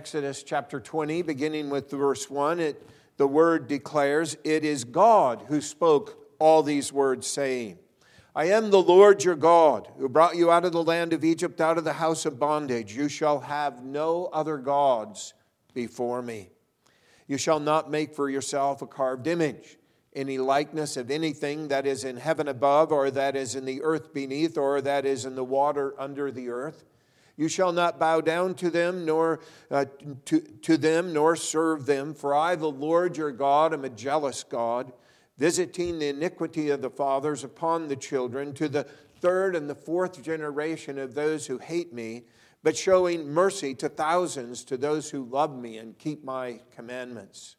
Exodus chapter 20, beginning with verse 1, the word declares, "It is God who spoke all these words, saying, I am the Lord your God, who brought you out of the land of Egypt, out of the house of bondage. You shall have no other gods before me. You shall not make for yourself a carved image, any likeness of anything that is in heaven above, or that is in the earth beneath, or that is in the water under the earth. You shall not bow down to them, nor serve them. For I, the Lord your God, am a jealous God, visiting the iniquity of the fathers upon the children to the third and the fourth generation of those who hate me, but showing mercy to thousands, to those who love me and keep my commandments.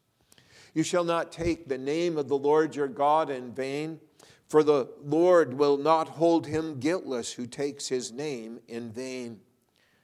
You shall not take the name of the Lord your God in vain, for the Lord will not hold him guiltless who takes his name in vain.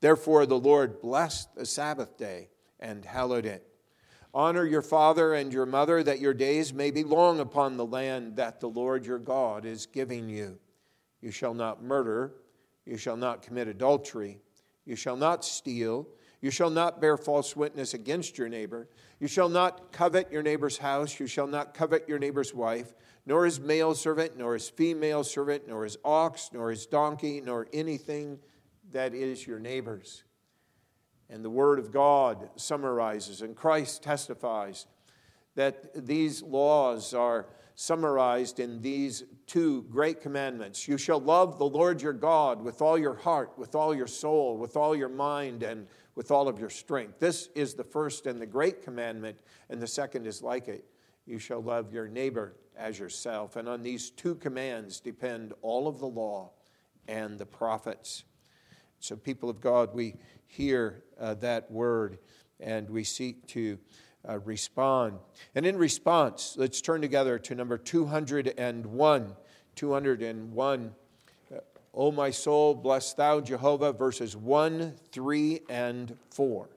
Therefore the Lord blessed the Sabbath day and hallowed it. Honor your father and your mother, that your days may be long upon the land that the Lord your God is giving you. You shall not murder. You shall not commit adultery. You shall not steal. You shall not bear false witness against your neighbor. You shall not covet your neighbor's house. You shall not covet your neighbor's wife, nor his male servant, nor his female servant, nor his ox, nor his donkey, nor anything that is your neighbor's." And the Word of God summarizes, and Christ testifies that these laws are summarized in these two great commandments. You shall love the Lord your God with all your heart, with all your soul, with all your mind, and with all of your strength. This is the first and the great commandment, and the second is like it. You shall love your neighbor as yourself. And on these two commands depend all of the law and the prophets. So, people of God, we hear that word and we seek to respond. And in response, let's turn together to number 201. 201. O my soul, bless thou Jehovah, verses 1, 3, and 4.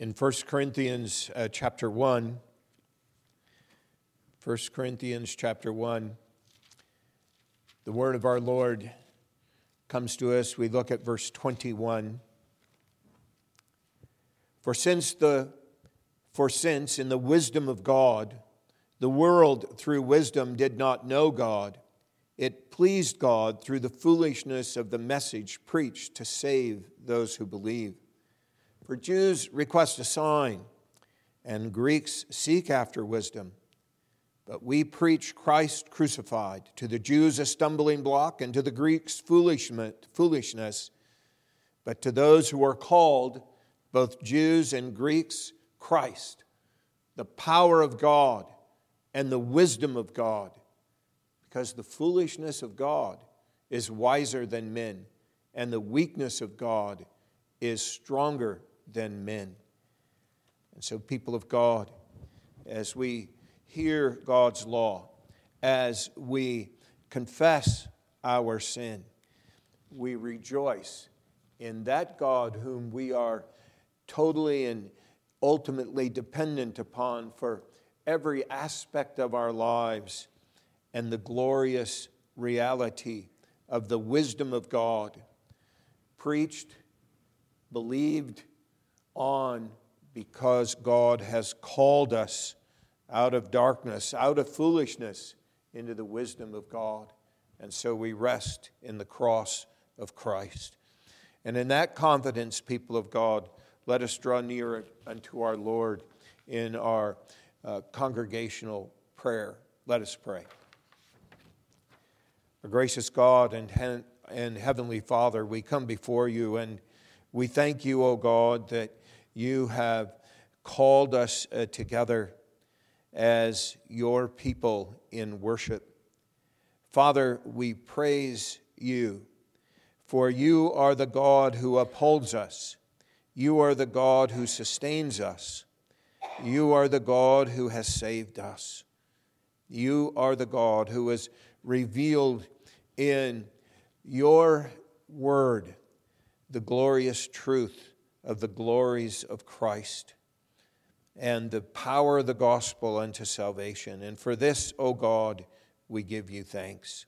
In 1 Corinthians chapter 1, the word of our Lord comes to us, we look at verse 21. For since in the wisdom of God, the world through wisdom did not know God, it pleased God through the foolishness of the message preached to save those who believe. For Jews request a sign, and Greeks seek after wisdom. But we preach Christ crucified, to the Jews a stumbling block, and to the Greeks foolishness. But to those who are called, both Jews and Greeks, Christ, the power of God and the wisdom of God. Because the foolishness of God is wiser than men, and the weakness of God is stronger than men. And so, people of God, as we hear God's law, as we confess our sin, we rejoice in that God whom we are totally and ultimately dependent upon for every aspect of our lives, and the glorious reality of the wisdom of God preached, believed on, because God has called us out of darkness, out of foolishness, into the wisdom of God. And so we rest in the cross of Christ. And in that confidence, people of God, let us draw near unto our Lord in our congregational prayer. Let us pray. Our gracious God and Heavenly Father, we come before you and we thank you, O God, that you have called us together as your people in worship. Father, we praise you, for you are the God who upholds us. You are the God who sustains us. You are the God who has saved us. You are the God who has revealed in your word the glorious truth of the glories of Christ and the power of the gospel unto salvation. And for this, O God, we give you thanks.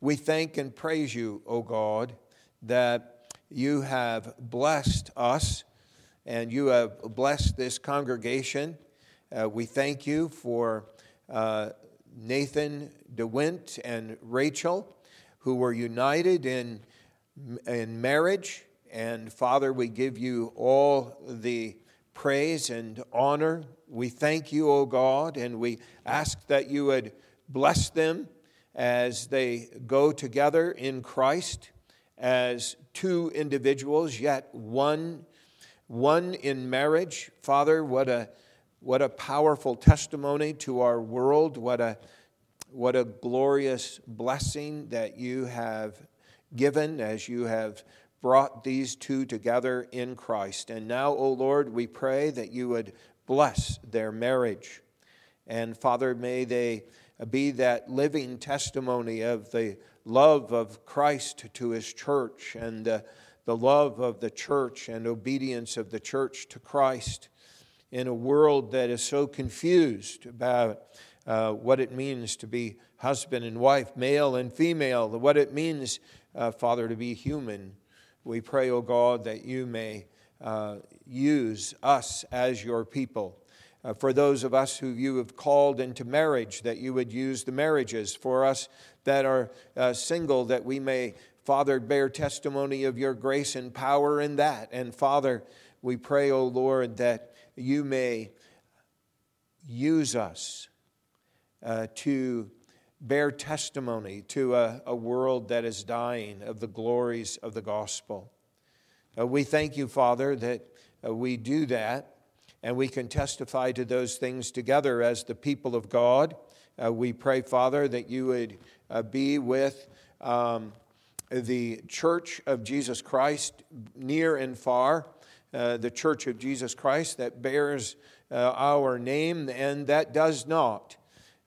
We thank and praise you, O God, that you have blessed us and you have blessed this congregation. We thank you for Nathan DeWint and Rachel, who were united in marriage. And Father, we give you all the praise and honor. We thank you, O God, and we ask that you would bless them as they go together in Christ as two individuals, yet one in marriage. Father, what a powerful testimony to our world. What a glorious blessing that you have given as you have brought these two together in Christ. And now, O Lord, we pray that you would bless their marriage. And Father, may they be that living testimony of the love of Christ to his church and the love of the church and obedience of the church to Christ, in a world that is so confused about what it means to be husband and wife, male and female, what it means, Father, to be human. We pray, O God, that you may use us as your people. For those of us who you have called into marriage, that you would use the marriages. For us that are single, that we may, Father, bear testimony of your grace and power in that. And Father, we pray, O Lord, that you may use us to bear testimony to a world that is dying of the glories of the gospel. We thank you, Father, that we do that and we can testify to those things together as the people of God. We pray, Father, that you would be with the Church of Jesus Christ near and far, the Church of Jesus Christ that bears our name and that does not.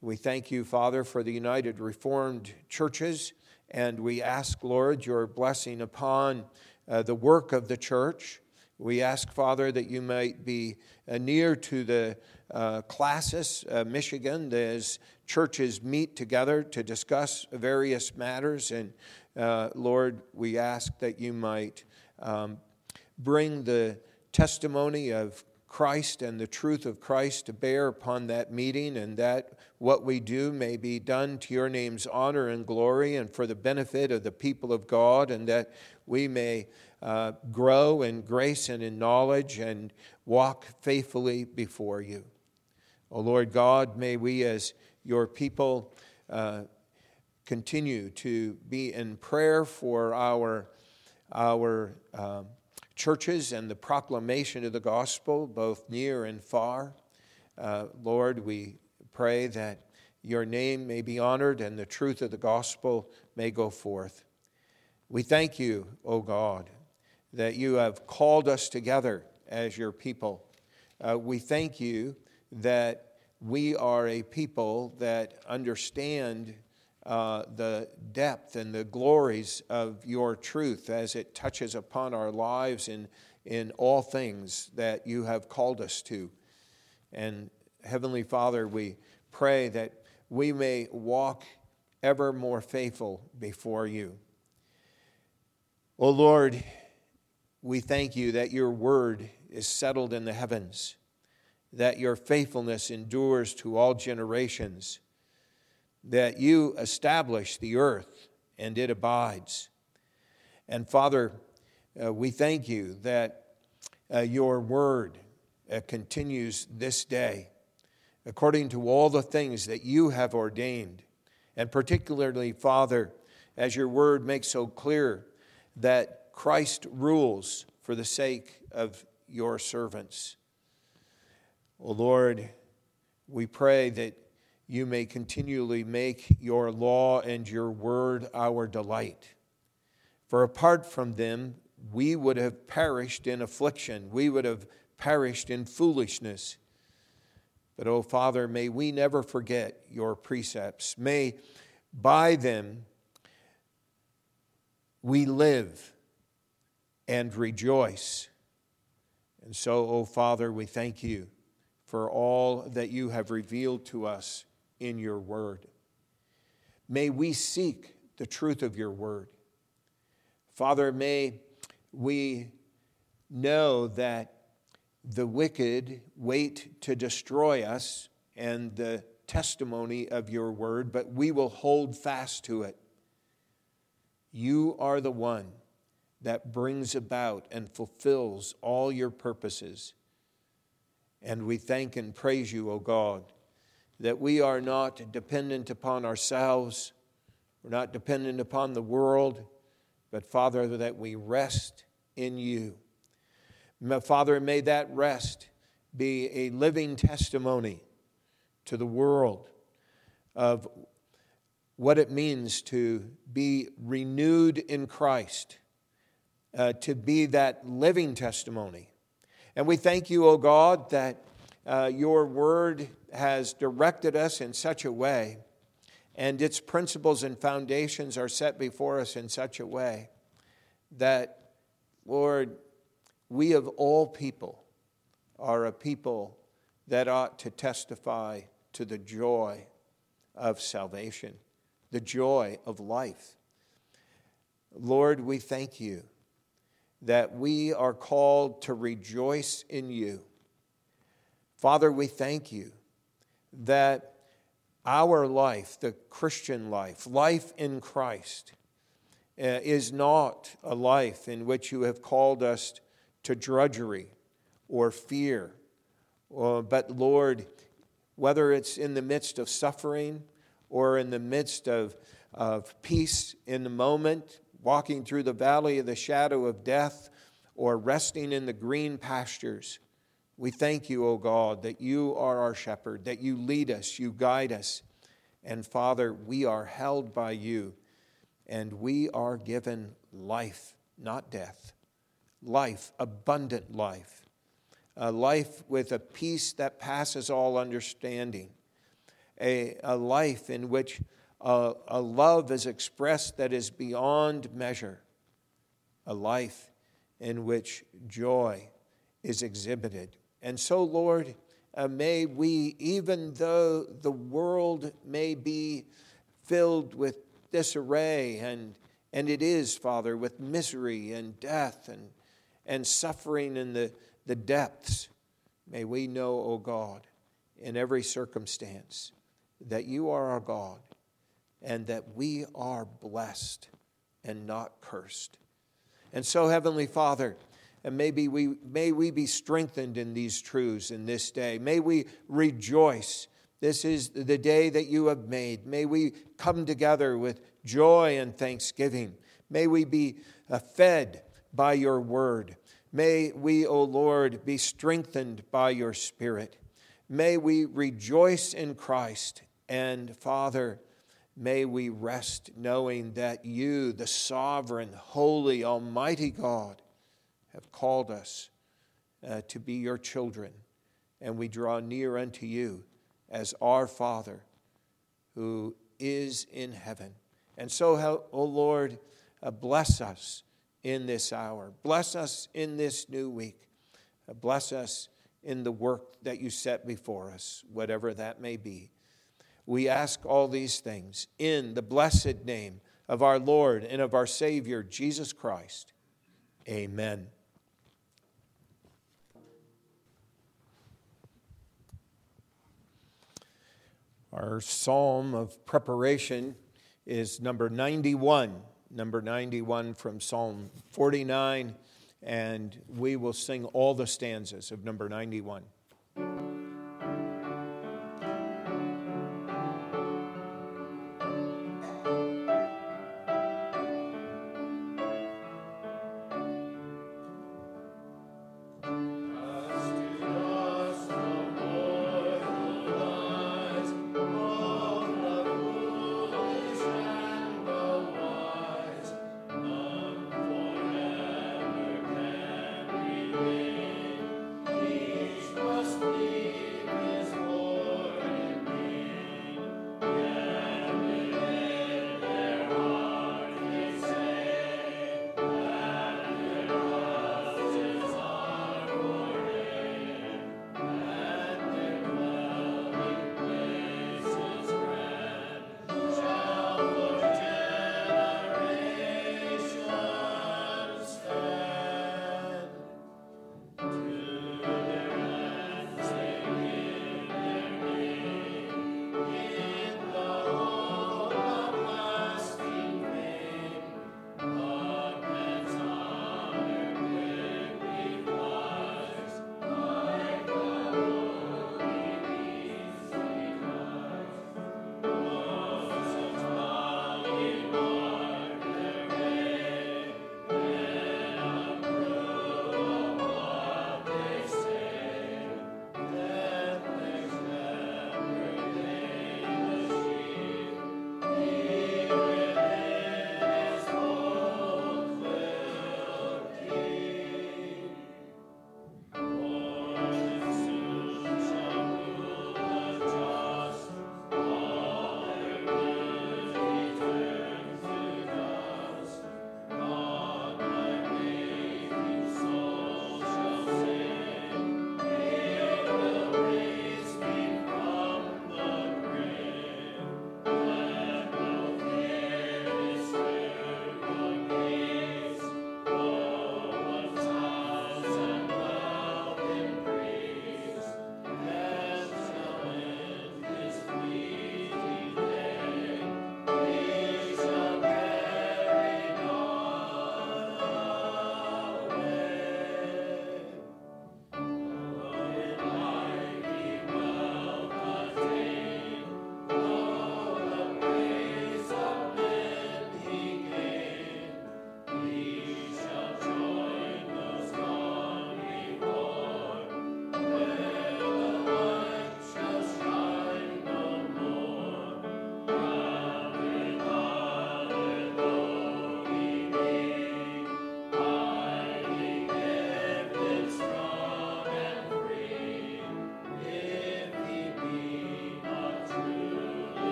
We thank you, Father, for the United Reformed Churches, and we ask, Lord, your blessing upon the work of the church. We ask, Father, that you might be near to the classes, Michigan, as churches meet together to discuss various matters and Lord, we ask that you might bring the testimony of Christ and the truth of Christ to bear upon that meeting, and that what we do may be done to your name's honor and glory and for the benefit of the people of God, and that we may grow in grace and in knowledge and walk faithfully before you. O Lord God, may we as your people continue to be in prayer for our churches and the proclamation of the gospel, both near and far. Lord, we pray that your name may be honored and the truth of the gospel may go forth. We thank you, O God, that you have called us together as your people. We thank you that we are a people that understand the depth and the glories of your truth as it touches upon our lives in all things that you have called us to. And Heavenly Father, we pray that we may walk ever more faithful before you. O Lord, we thank you that your word is settled in the heavens, that your faithfulness endures to all generations, that you establish the earth and it abides. And Father, we thank you that your word continues this day according to all the things that you have ordained. And particularly, Father, as your word makes so clear that Christ rules for the sake of your servants. O Lord, we pray that you may continually make your law and your word our delight. For apart from them, we would have perished in affliction. We would have perished in foolishness. But, O Father, may we never forget your precepts. May by them we live and rejoice. And so, O Father, we thank you for all that you have revealed to us in your word. May we seek the truth of your word. Father, may we know that the wicked wait to destroy us and the testimony of your word, but we will hold fast to it. You are the one that brings about and fulfills all your purposes. And we thank and praise you, O God, that we are not dependent upon ourselves, we're not dependent upon the world, but, Father, that we rest in you. Father, may that rest be a living testimony to the world of what it means to be renewed in Christ, to be that living testimony. And we thank you, O God, that your word has directed us in such a way, and its principles and foundations are set before us in such a way that, Lord, we of all people are a people that ought to testify to the joy of salvation, the joy of life. Lord, we thank you that we are called to rejoice in you. Father, we thank you that our life, the Christian life, life in Christ, is not a life in which you have called us to drudgery or fear. But Lord, whether it's in the midst of suffering or in the midst of peace in the moment, walking through the valley of the shadow of death, or resting in the green pastures, we thank you, O God, that you are our shepherd, that you lead us, you guide us. And Father, we are held by you, and we are given life, not death. Life, abundant life. A life with a peace that passes all understanding. A life in which a love is expressed that is beyond measure. A life in which joy is exhibited. And so, Lord, may we, even though the world may be filled with disarray and And it is, Father, with misery and death and suffering in the depths. May we know, O God, in every circumstance, that you are our God and that we are blessed and not cursed. And so, Heavenly Father, and may we be strengthened in these truths in this day. May we rejoice. This is the day that you have made. May we come together with joy and thanksgiving. May we be fed by your word. May we, O Lord, be strengthened by your Spirit. May we rejoice in Christ. And Father, may we rest knowing that you, the sovereign, holy, almighty God, have called us to be your children. And we draw near unto you as our Father who is in heaven. And so, O Lord, bless us in this hour. Bless us in this new week. Bless us in the work that you set before us, whatever that may be. We ask all these things in the blessed name of our Lord and of our Savior, Jesus Christ. Amen. Our psalm of preparation is number 91. Number 91 from Psalm 49, and we will sing all the stanzas of number 91.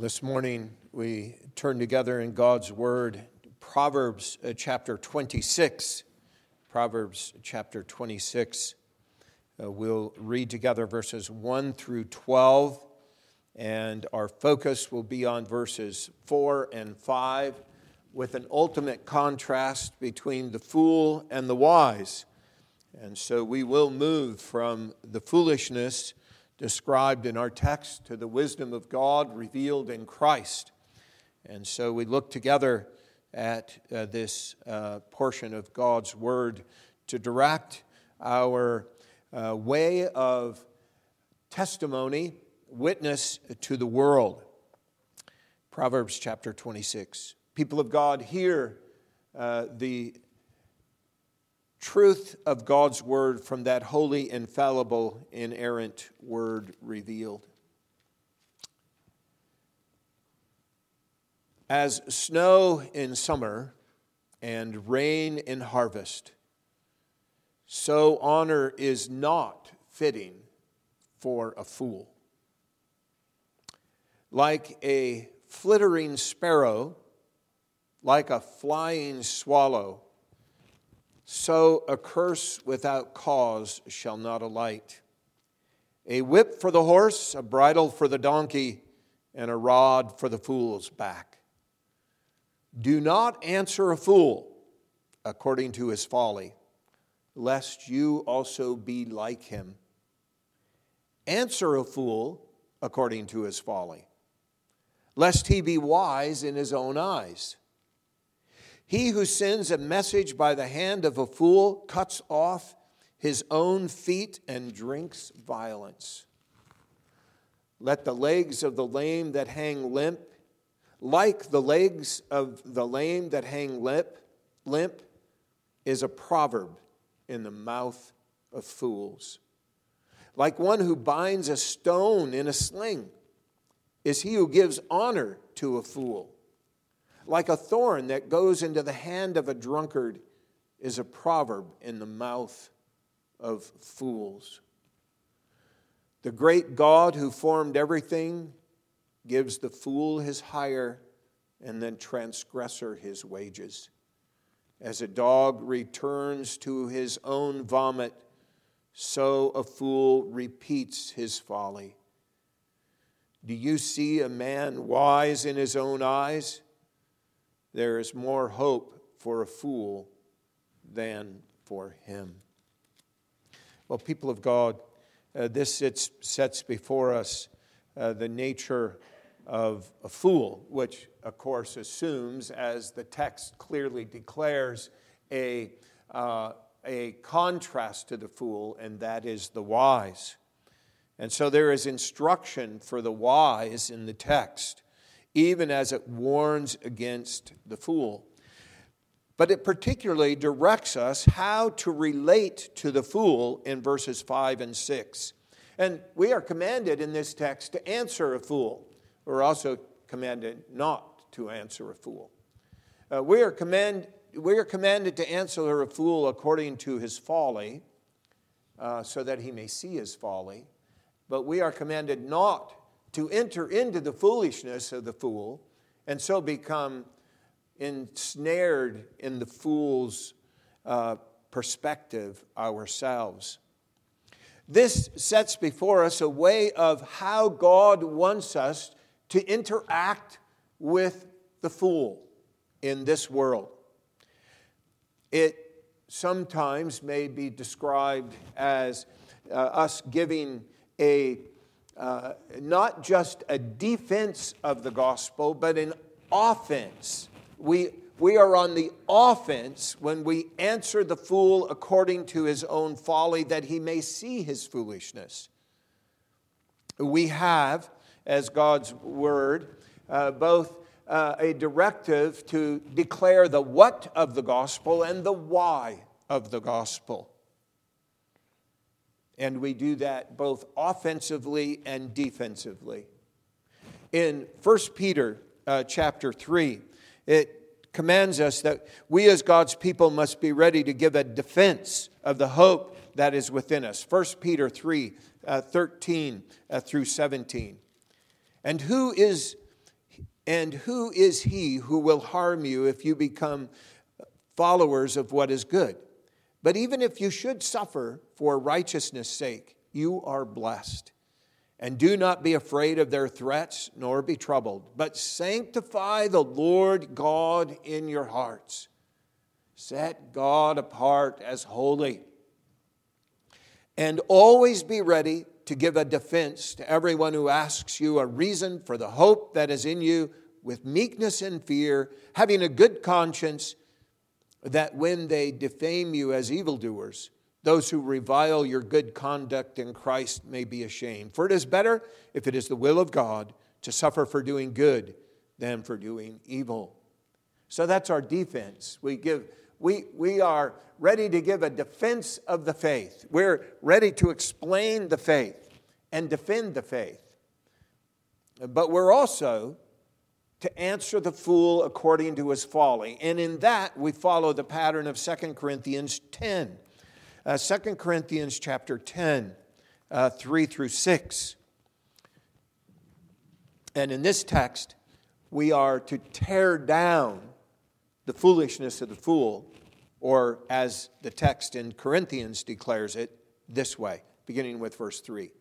This morning, we turn together in God's Word, Proverbs chapter 26. Proverbs chapter 26. We'll read together verses 1 through 12, and our focus will be on verses 4 and 5, with an ultimate contrast between the fool and the wise. And so we will move from the foolishness described in our text to the wisdom of God revealed in Christ. And so we look together at this portion of God's Word to direct our way of testimony, witness to the world. Proverbs chapter 26. People of God, hear the truth of God's Word from that holy, infallible, inerrant Word revealed. As snow in summer and rain in harvest, so honor is not fitting for a fool. Like a flittering sparrow, like a flying swallow, so a curse without cause shall not alight. A whip for the horse, a bridle for the donkey, and a rod for the fool's back. Do not answer a fool according to his folly, lest you also be like him. Answer a fool according to his folly, lest he be wise in his own eyes. He who sends a message by the hand of a fool cuts off his own feet and drinks violence. Let the legs of the lame that hang limp, like the legs of the lame that hang limp is a proverb in the mouth of fools. Like one who binds a stone in a sling is he who gives honor to a fool. Like a thorn that goes into the hand of a drunkard is a proverb in the mouth of fools. The great God who formed everything gives the fool his hire and the transgressor his wages. As a dog returns to his own vomit, so a fool repeats his folly. Do you see a man wise in his own eyes? There is more hope for a fool than for him. Well, people of God, this sets before us the nature of a fool, which, of course, assumes, as the text clearly declares, a contrast to the fool, and that is the wise. And so there is instruction for the wise in the text, even as it warns against the fool. But it particularly directs us how to relate to the fool in verses 5 and 6. And we are commanded in this text to answer a fool. We're also commanded not to answer a fool. We are commanded to answer a fool according to his folly, so that he may see his folly. But we are commanded not to enter into the foolishness of the fool and so become ensnared in the fool's perspective ourselves. This sets before us a way of how God wants us to interact with the fool in this world. It sometimes may be described as us giving not just a defense of the gospel, but an offense. We are on the offense when we answer the fool according to his own folly, that he may see his foolishness. We have, as God's Word, both a directive to declare the what of the gospel and the why of the gospel. And we do that both offensively and defensively. In 1 Peter chapter 3, it commands us that we as God's people must be ready to give a defense of the hope that is within us. 1 Peter 3, 13 through 17. And who is And who is he who will harm you if you become followers of what is good? But even if you should suffer for righteousness' sake, you are blessed. And do not be afraid of their threats, nor be troubled, but sanctify the Lord God in your hearts. Set God apart as holy. And always be ready to give a defense to everyone who asks you a reason for the hope that is in you, with meekness and fear, having a good conscience, that when they defame you as evildoers, those who revile your good conduct in Christ may be ashamed. For it is better, if it is the will of God, to suffer for doing good than for doing evil. So that's our defense. We are ready to give a defense of the faith. We're ready to explain the faith and defend the faith. But we're also to answer the fool according to his folly. And in that, we follow the pattern of 2 Corinthians 10. 2 Corinthians chapter 10, 3 through 6. And in this text, we are to tear down the foolishness of the fool, or as the text in Corinthians declares it, this way, beginning with verse 3.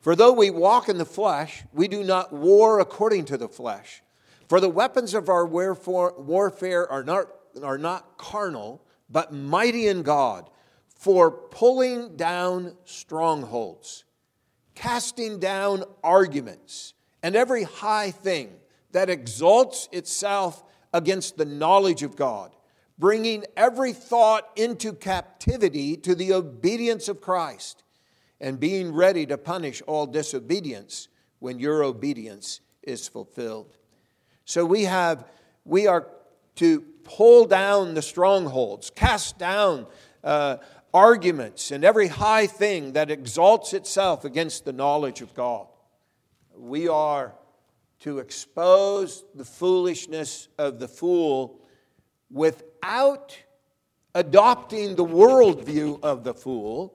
For though we walk in the flesh, we do not war according to the flesh. For the weapons of our warfare are not carnal, but mighty in God, for pulling down strongholds, casting down arguments, and every high thing that exalts itself against the knowledge of God, bringing every thought into captivity to the obedience of Christ, and being ready to punish all disobedience when your obedience is fulfilled. So we are to pull down the strongholds, cast down arguments and every high thing that exalts itself against the knowledge of God. We are to expose the foolishness of the fool without adopting the worldview of the fool,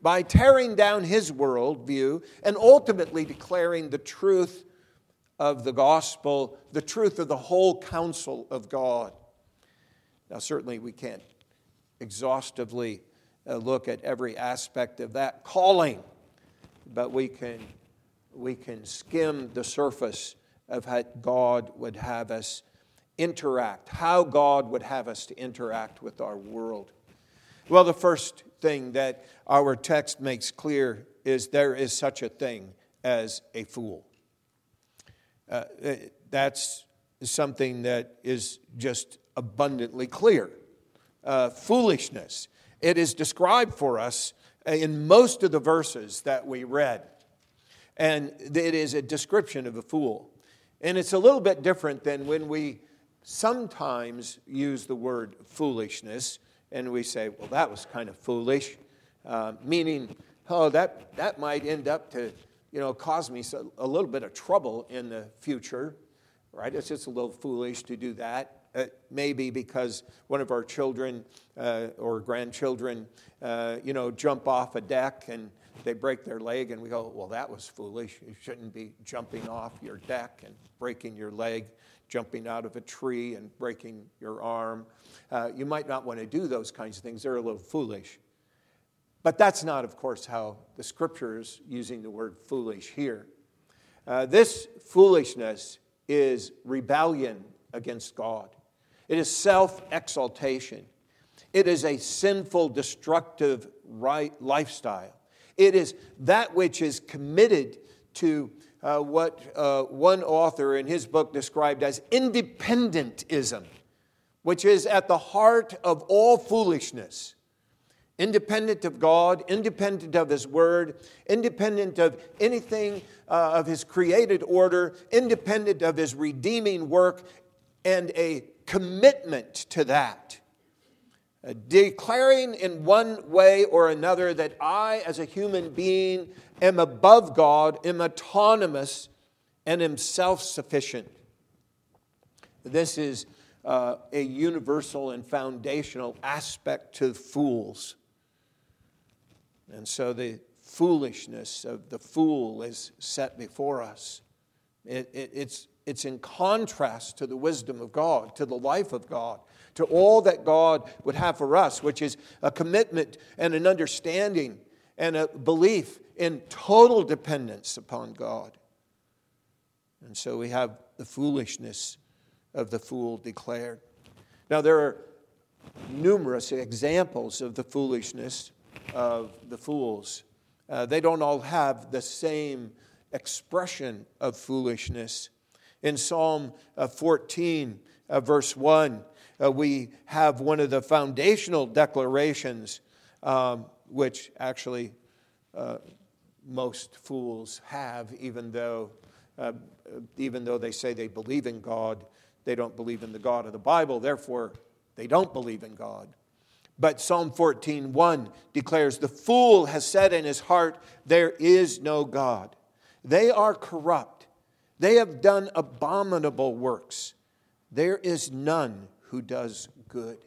by tearing down his worldview and ultimately declaring the truth of the gospel, the truth of the whole counsel of God. Now, certainly we can't exhaustively look at every aspect of that calling, but we can skim the surface of how God would have us interact, how God would have us to interact with our world. Well, the first thing that our text makes clear is there is such a thing as a fool. That's something that is just abundantly clear. Foolishness. It is described for us in most of the verses that we read. And it is a description of a fool. And it's a little bit different than when we sometimes use the word foolishness. And we say, well, that was kind of foolish, meaning, oh, that might end up to, cause me a little bit of trouble in the future, right? It's just a little foolish to do that. Maybe because one of our children or grandchildren, jump off a deck and they break their leg, and we go, well, that was foolish. You shouldn't be jumping off your deck and breaking your leg, jumping out of a tree and breaking your arm. You might not want to do those kinds of things. They're a little foolish. But that's not, of course, how the Scripture is using the word foolish here. This foolishness is rebellion against God. It is self-exaltation. It is a sinful, destructive lifestyle. It is that which is committed to what one author in his book described as independentism, which is at the heart of all foolishness. Independent of God, independent of His Word, independent of anything of His created order, independent of His redeeming work, and a commitment to that. Declaring in one way or another that I, as a human being, am above God, am autonomous, and am self-sufficient. This is a universal and foundational aspect to fools. And so the foolishness of the fool is set before us. It's It's in contrast to the wisdom of God, to the life of God, to all that God would have for us, which is a commitment and an understanding and a belief in total dependence upon God. And so we have the foolishness of the fool declared. Now, there are numerous examples of the foolishness of the fools. They don't all have the same expression of foolishness. In Psalm 14, verse 1, we have one of the foundational declarations, which actually most fools have, even though they say they believe in God, they don't believe in the God of the Bible, therefore they don't believe in God. But Psalm 14:1 declares, "The fool has said in his heart, there is no God. They are corrupt. They have done abominable works. There is none who does good."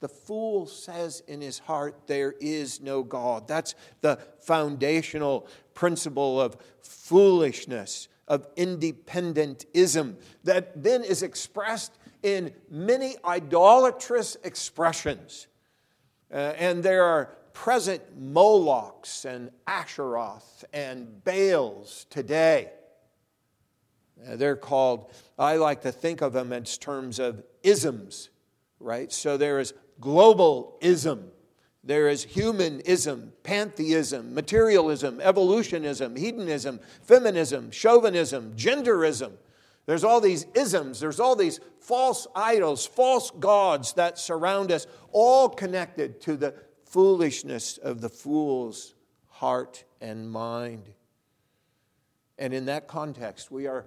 The fool says in his heart, there is no God. That's the foundational principle of foolishness, of independentism, that then is expressed in many idolatrous expressions. And there are present Molochs and Asheroth and Baals today. They're called, I like to think of them in terms of isms, right? So there is global ism. There is humanism, pantheism, materialism, evolutionism, hedonism, feminism, chauvinism, genderism. There's all these isms. There's all these false idols, false gods that surround us, all connected to the foolishness of the fool's heart and mind. And in that context, we are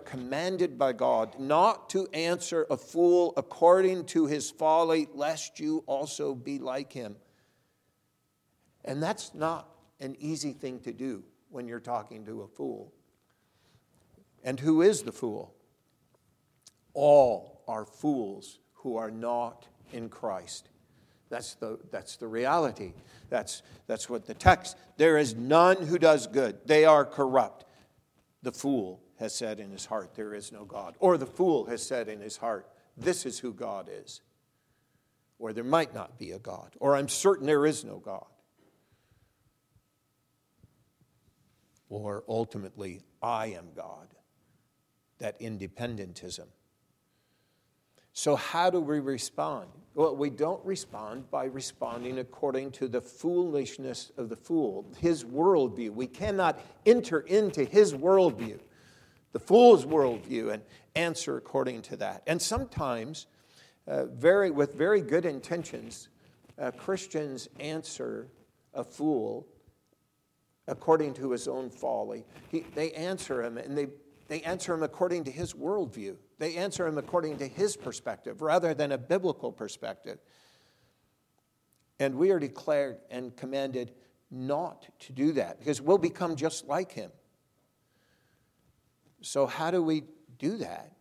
commanded by God not to answer a fool according to his folly, lest you also be like him. And that's not an easy thing to do when you're talking to a fool. And who is the fool? All are fools who are not in Christ. That's the reality. That's what the text. There is none who does good. They are corrupt. The fool has said in his heart, there is no God. Or the fool has said in his heart, this is who God is. Or there might not be a God. Or I'm certain there is no God. Or ultimately, I am God. That independentism. So how do we respond? Well, we don't respond by responding according to the foolishness of the fool, his worldview. We cannot enter into his worldview, the fool's worldview, and answer according to that. And sometimes, with very good intentions, Christians answer a fool according to his own folly. They answer him, and they answer him according to his worldview. They answer him according to his perspective rather than a biblical perspective. And we are declared and commanded not to do that because we'll become just like him. So how do we do that?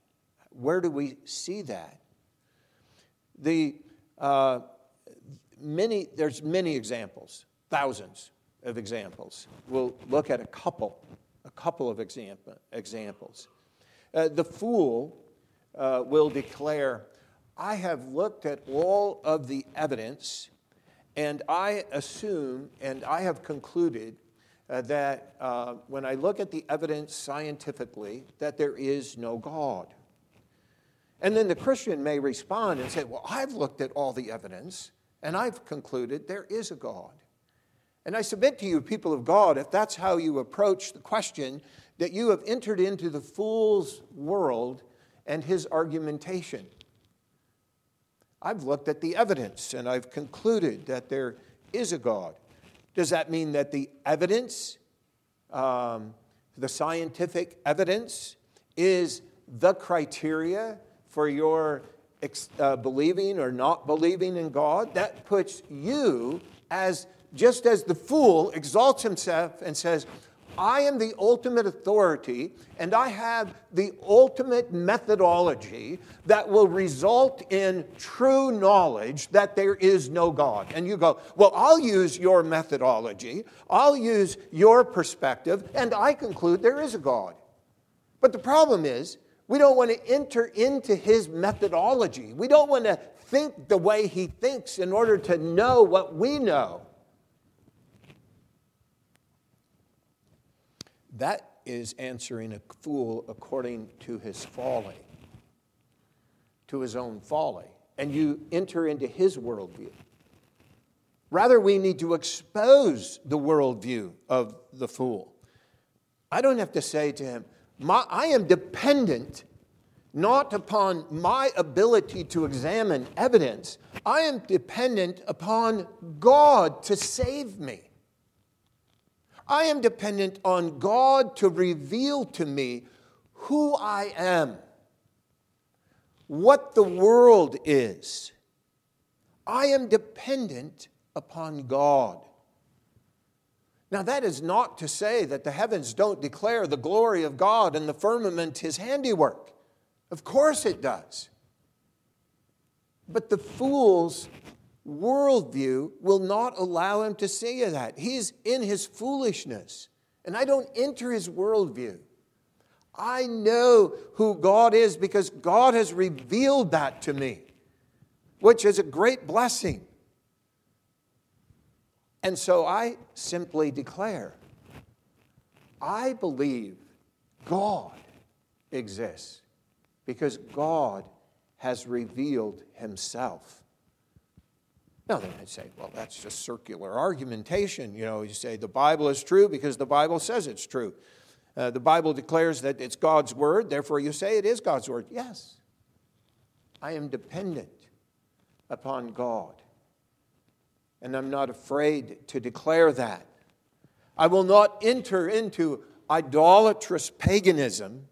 Where do we see that? There's many examples, thousands of examples. We'll look at a couple of examples. The fool will declare, I have looked at all of the evidence, and I assume and I have concluded that when I look at the evidence scientifically, that there is no God. And then the Christian may respond and say, well, I've looked at all the evidence, and I've concluded there is a God. And I submit to you, people of God, if that's how you approach the question, that you have entered into the fool's world and his argumentation. I've looked at the evidence and I've concluded that there is a God. Does that mean that the evidence, the scientific evidence, is the criteria for your believing or not believing in God? That puts you just as the fool exalts himself and says, I am the ultimate authority and I have the ultimate methodology that will result in true knowledge that there is no God. And you go, well, I'll use your methodology, I'll use your perspective, and I conclude there is a God. But the problem is, We don't want to enter into his methodology. We don't want to think the way he thinks in order to know what we know. That is answering a fool according to his folly, to his own folly. And you enter into his worldview. Rather, we need to expose the worldview of the fool. I don't have to say to him, I am dependent not upon my ability to examine evidence. I am dependent upon God to save me. I am dependent on God to reveal to me who I am, what the world is. I am dependent upon God. Now, that is not to say that the heavens don't declare the glory of God and the firmament his handiwork. Of course it does. But the fool's worldview will not allow him to see that. He's in his foolishness. And I don't enter his worldview. I know who God is because God has revealed that to me, which is a great blessing. And so I simply declare, I believe God exists because God has revealed himself. Now, they might say, well, that's just circular argumentation. You know, you say the Bible is true because the Bible says it's true. The Bible declares that it's God's word, therefore you say it is God's word. Yes, I am dependent upon God. And I'm not afraid to declare that. I will not enter into idolatrous paganism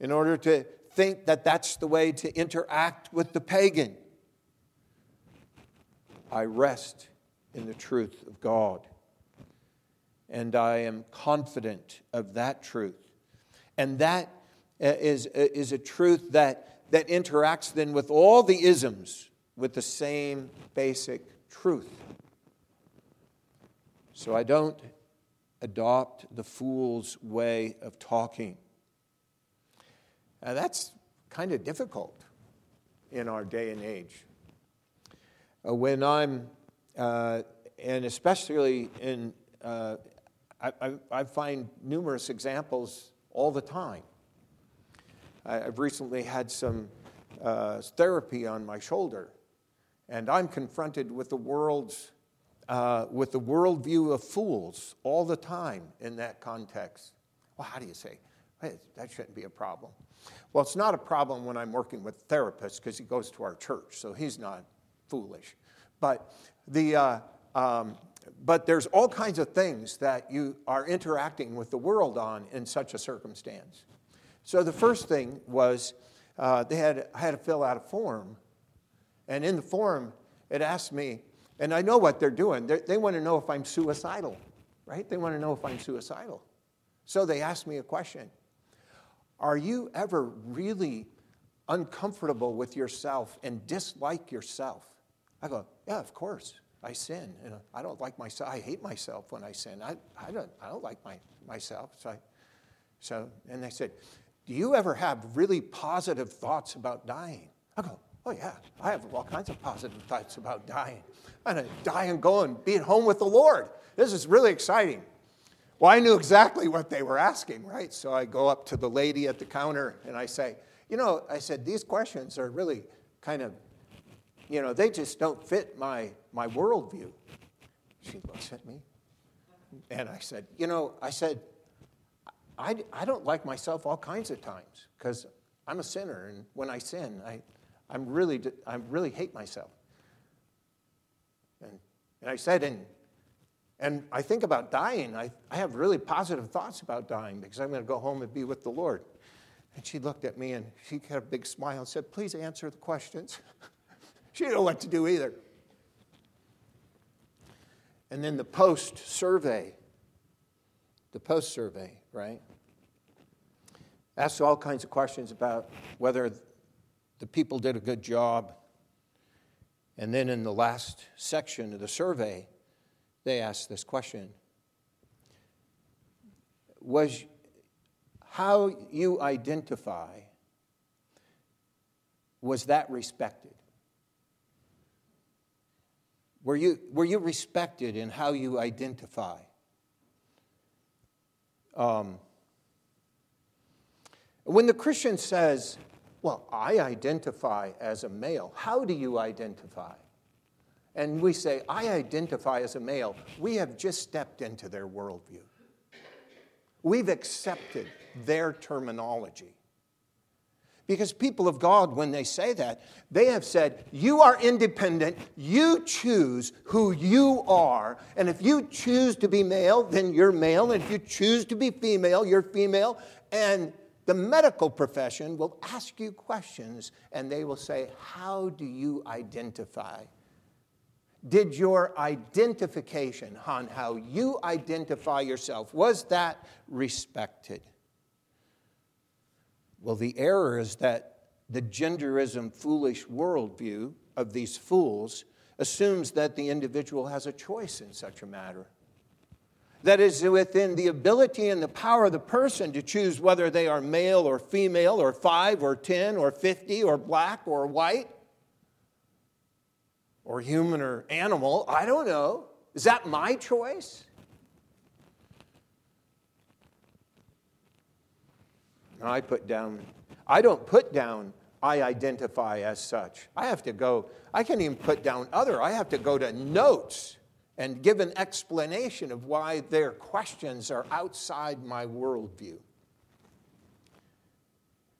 in order to think that that's the way to interact with the pagan. I rest in the truth of God. And I am confident of that truth. And that is a truth that interacts then with all the isms with the same basic truth. So I don't adopt the fool's way of talking. Now that's kind of difficult in our day and age. When I'm, and especially in, I find numerous examples all the time. I've recently had some therapy on my shoulder. And I'm confronted with the worldview of fools all the time in that context. Well, how do you say, hey, that shouldn't be a problem? Well, it's not a problem when I'm working with a therapist because he goes to our church, so he's not foolish. But but there's all kinds of things that you are interacting with the world on in such a circumstance. So the first thing was I had to fill out a form. And in the form, it asked me, and I know what they're doing. They want to know if I'm suicidal, right? They want to know if I'm suicidal. So they asked me a question. Are you ever really uncomfortable with yourself and dislike yourself? I go, yeah, of course. I sin. And I don't like myself. I hate myself when I sin. I don't like myself. So and they said, do you ever have really positive thoughts about dying? I go, oh, yeah, I have all kinds of positive thoughts about dying. I'm going to die and go and be at home with the Lord. This is really exciting. Well, I knew exactly what they were asking, right? So I go up to the lady at the counter and I say, these questions are really kind of, they just don't fit my worldview. She looks at me and I said, I don't like myself all kinds of times because I'm a sinner. And when I sin, I really hate myself. And I said, and I think about dying. I have really positive thoughts about dying because I'm going to go home and be with the Lord. And she looked at me, and she had a big smile and said, please answer the questions. She didn't know what to do either. And then the post survey, right? Asked all kinds of questions about whether the people did a good job. And then in the last section of the survey, they asked this question. how you identify, was that respected? Were you respected in how you identify? When the Christian says, well, I identify as a male, how do you identify? And we say, I identify as a male. We have just stepped into their worldview. We've accepted their terminology. Because people of God, when they say that, they have said, you are independent, you choose who you are, and if you choose to be male, then you're male, and if you choose to be female, you're female, and the medical profession will ask you questions, and they will say, how do you identify? Did your identification on how you identify yourself, was that respected? Well, the error is that the genderism foolish worldview of these fools assumes that the individual has a choice in such a matter. That is within the ability and the power of the person to choose whether they are male or female or 5 or 10 or 50 or black or white or human or animal. I don't know. Is that my choice? I put down, I don't put down, I identify as such. I have to go, I can't even put down other. I have to go to notes and give an explanation of why their questions are outside my worldview.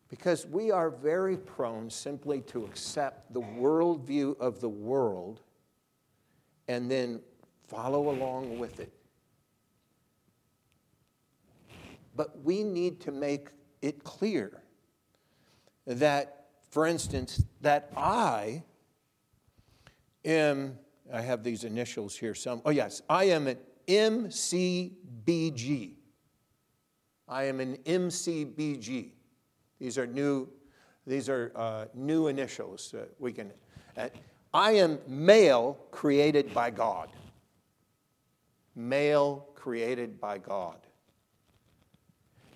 Because we are very prone simply to accept the worldview of the world and then follow along with it. But we need to make it clear that, for instance, that I have these initials here some. Oh, yes, I am an MCBG. I am an MCBG. These are new initials that we can. I am male created by God. Male created by God.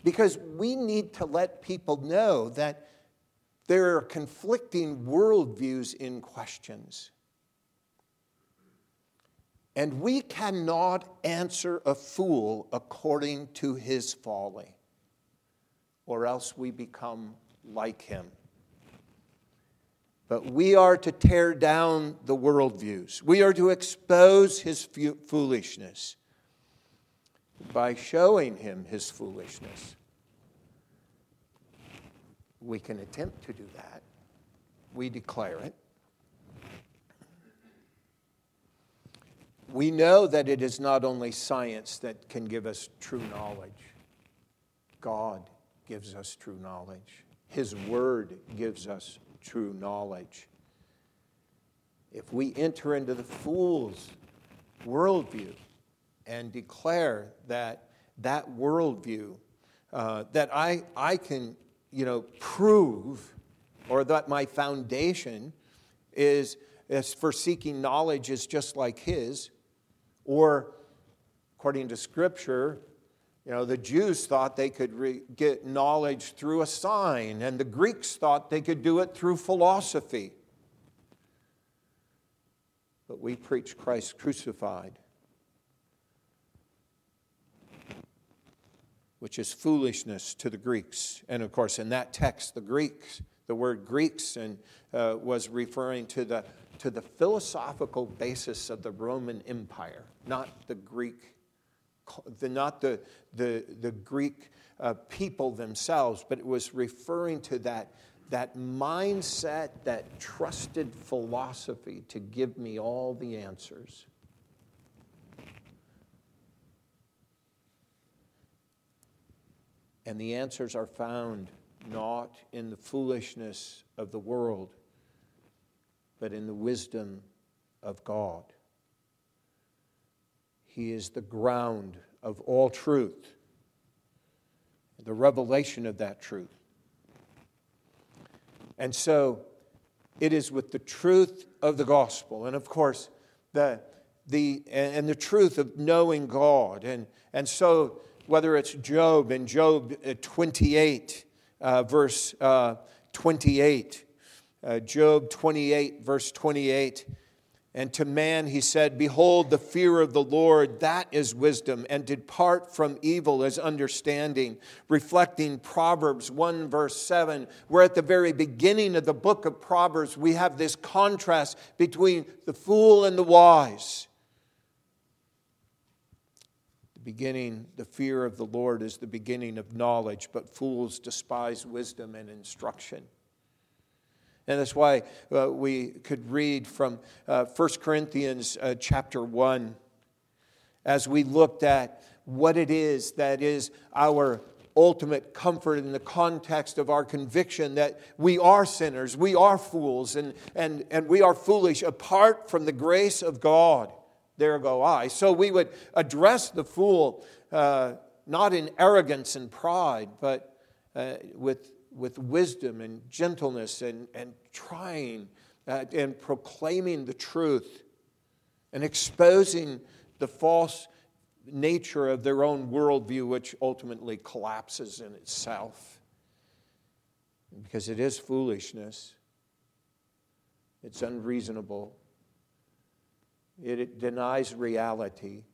Because we need to let people know that there are conflicting worldviews in questions. And we cannot answer a fool according to his folly, or else we become like him. But we are to tear down the worldviews. We are to expose his foolishness by showing him his foolishness. We can attempt to do that. We declare it. We know that it is not only science that can give us true knowledge. God gives us true knowledge. His word gives us true knowledge. If we enter into the fool's worldview and declare that worldview, that I can, prove, or that my foundation is for seeking knowledge is just like his, or, according to Scripture, the Jews thought they could get knowledge through a sign, and the Greeks thought they could do it through philosophy. But we preach Christ crucified, which is foolishness to the Greeks. And, of course, in that text, the Greeks, the word Greeks was referring to the philosophical basis of the Roman Empire, not the Greek, not the Greek people themselves, but it was referring to that mindset, that trusted philosophy to give me all the answers. And the answers are found not in the foolishness of the world, but in the wisdom of God. He is the ground of all truth, the revelation of that truth. And so it is with the truth of the gospel, and of course the truth of knowing God. And so whether it's Job in Job 28, verse 28. Job 28, verse 28. And to man he said, behold, the fear of the Lord, that is wisdom, and depart from evil is understanding. Reflecting Proverbs 1, verse 7, where at the very beginning of the book of Proverbs, we have this contrast between the fool and the wise. The beginning, the fear of the Lord is the beginning of knowledge, but fools despise wisdom and instruction. And that's why we could read from 1 Corinthians chapter 1 as we looked at what it is that is our ultimate comfort in the context of our conviction that we are sinners, we are fools, and we are foolish apart from the grace of God. There go I. So we would address the fool not in arrogance and pride, but with wisdom and gentleness and trying and proclaiming the truth and exposing the false nature of their own worldview, which ultimately collapses in itself. Because it is foolishness. It's unreasonable. It denies reality.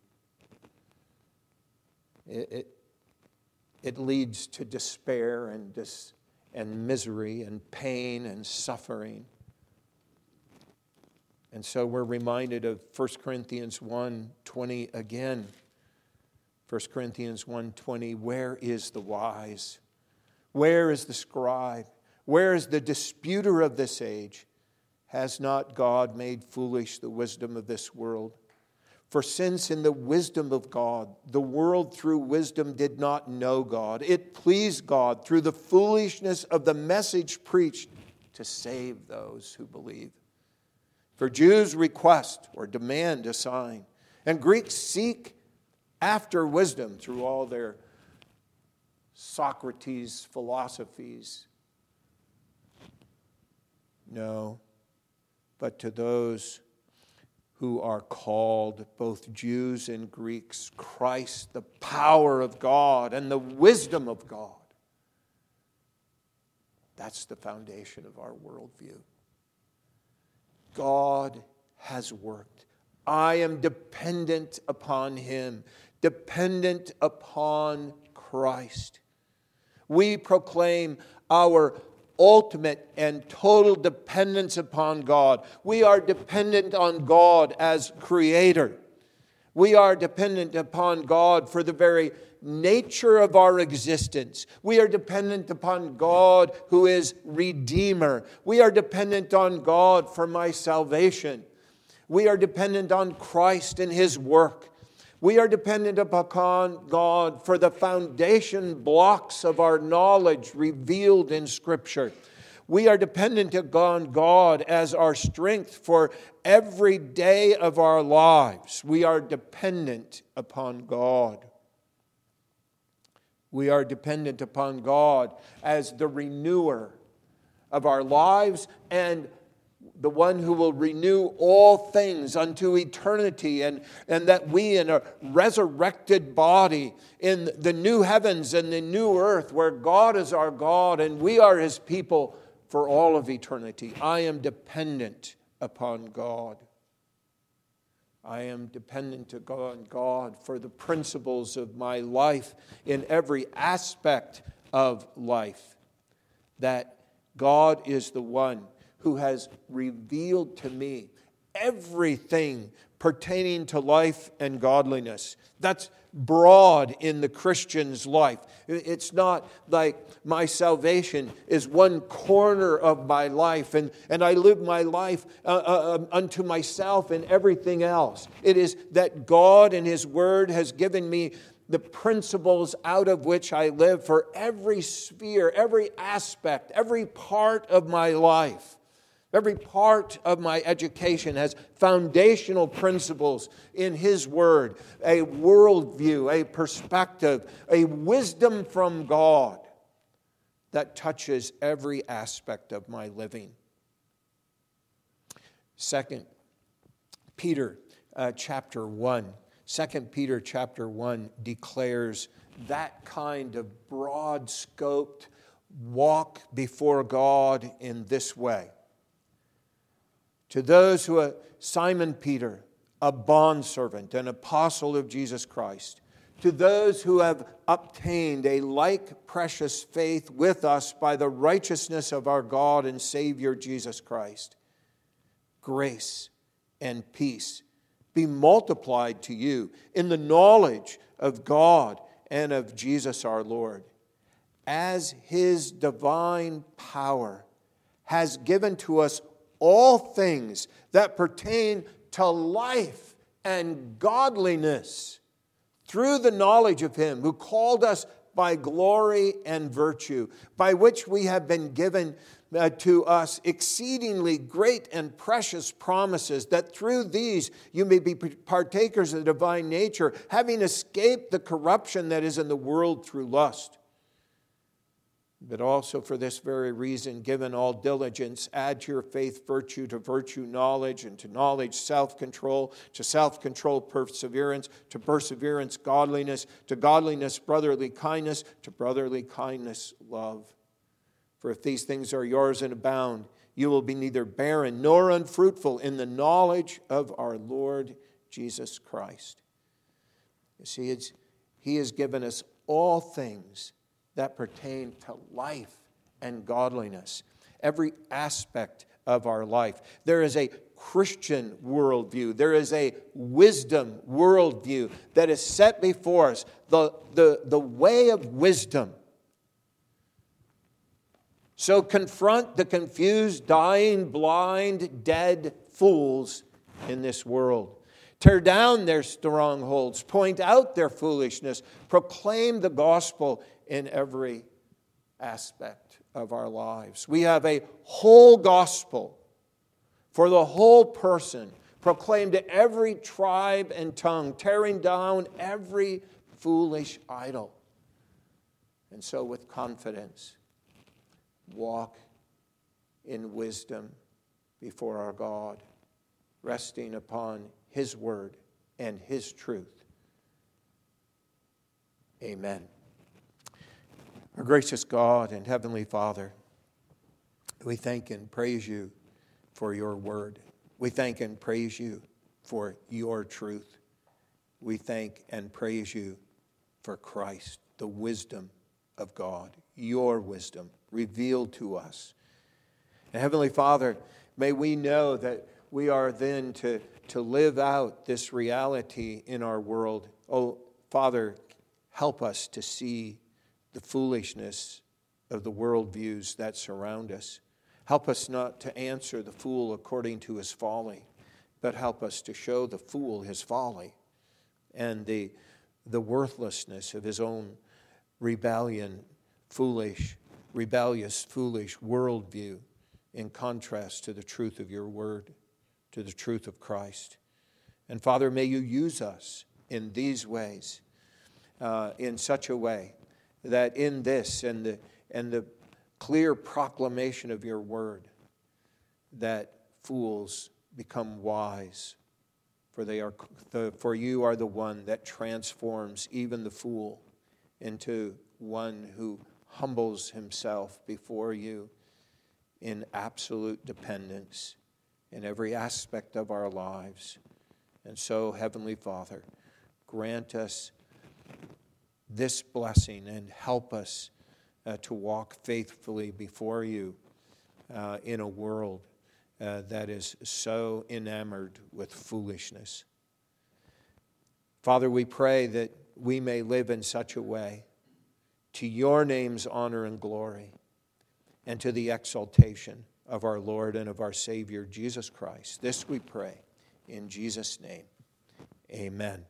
It leads to despair and and misery and pain and suffering. And so we're reminded of 1 Corinthians 1:20 again. 1 Corinthians 1:20, where is the wise? Where is the scribe? Where is the disputer of this age? Has not God made foolish the wisdom of this world? For since in the wisdom of God, the world through wisdom did not know God, it pleased God through the foolishness of the message preached to save those who believe. For Jews request or demand a sign, and Greeks seek after wisdom through all their Socrates philosophies. No, but to those who are called, both Jews and Greeks, Christ, the power of God and the wisdom of God. That's the foundation of our worldview. God has worked. I am dependent upon Him, dependent upon Christ. We proclaim our ultimate and total dependence upon God. We are dependent on God as Creator. We are dependent upon God for the very nature of our existence. We are dependent upon God who is Redeemer. We are dependent on God for my salvation. We are dependent on Christ and His work. We are dependent upon God for the foundation blocks of our knowledge revealed in Scripture. We are dependent upon God as our strength for every day of our lives. We are dependent upon God. We are dependent upon God as the renewer of our lives and the one who will renew all things unto eternity, and that we in a resurrected body in the new heavens and the new earth where God is our God and we are His people for all of eternity. I am dependent upon God. I am dependent upon God for the principles of my life in every aspect of life. That God is the one who has revealed to me everything pertaining to life and godliness. That's broad in the Christian's life. It's not like my salvation is one corner of my life and I live my life unto myself and everything else. It is that God and His Word has given me the principles out of which I live for every sphere, every aspect, every part of my life. Every part of my education has foundational principles in His Word, a worldview, a perspective, a wisdom from God that touches every aspect of my living. 2 Peter chapter 1. 2 Peter chapter 1 declares that kind of broad-scoped walk before God in this way. To those who are Simon Peter, a bondservant, an apostle of Jesus Christ, to those who have obtained a like precious faith with us by the righteousness of our God and Savior Jesus Christ, grace and peace be multiplied to you in the knowledge of God and of Jesus our Lord, as His divine power has given to us all things that pertain to life and godliness through the knowledge of Him who called us by glory and virtue, by which we have been given to us exceedingly great and precious promises, that through these you may be partakers of the divine nature, having escaped the corruption that is in the world through lust. But also for this very reason, given all diligence, add to your faith virtue, to virtue knowledge, and to knowledge self-control, to self-control perseverance, to perseverance godliness, to godliness brotherly kindness, to brotherly kindness love. For if these things are yours and abound, you will be neither barren nor unfruitful in the knowledge of our Lord Jesus Christ. You see, He has given us all things that pertain to life and godliness. Every aspect of our life. There is a Christian worldview. There is a wisdom worldview that is set before us. The way of wisdom. So confront the confused, dying, blind, dead fools in this world. Tear down their strongholds. Point out their foolishness. Proclaim the gospel in every aspect of our lives. We have a whole gospel for the whole person, proclaimed to every tribe and tongue, tearing down every foolish idol. And so with confidence, walk in wisdom before our God, resting upon His word and His truth. Amen. Our gracious God and Heavenly Father, we thank and praise You for Your word. We thank and praise You for Your truth. We thank and praise You for Christ, the wisdom of God, Your wisdom revealed to us. And Heavenly Father, may we know that we are then to live out this reality in our world. Oh, Father, help us to see the foolishness of the worldviews that surround us. Help us not to answer the fool according to his folly, but help us to show the fool his folly and the worthlessness of his own rebellious, foolish worldview in contrast to the truth of Your word, to the truth of Christ. And Father, may You use us in these ways, in such a way that in this and the clear proclamation of Your word, that fools become wise, for You are the one that transforms even the fool into one who humbles himself before You in absolute dependence in every aspect of our lives. And so, Heavenly Father, grant us this blessing and help us to walk faithfully before You in a world that is so enamored with foolishness. Father, we pray that we may live in such a way to Your name's honor and glory and to the exaltation of our Lord and of our Savior, Jesus Christ. This we pray in Jesus' name. Amen.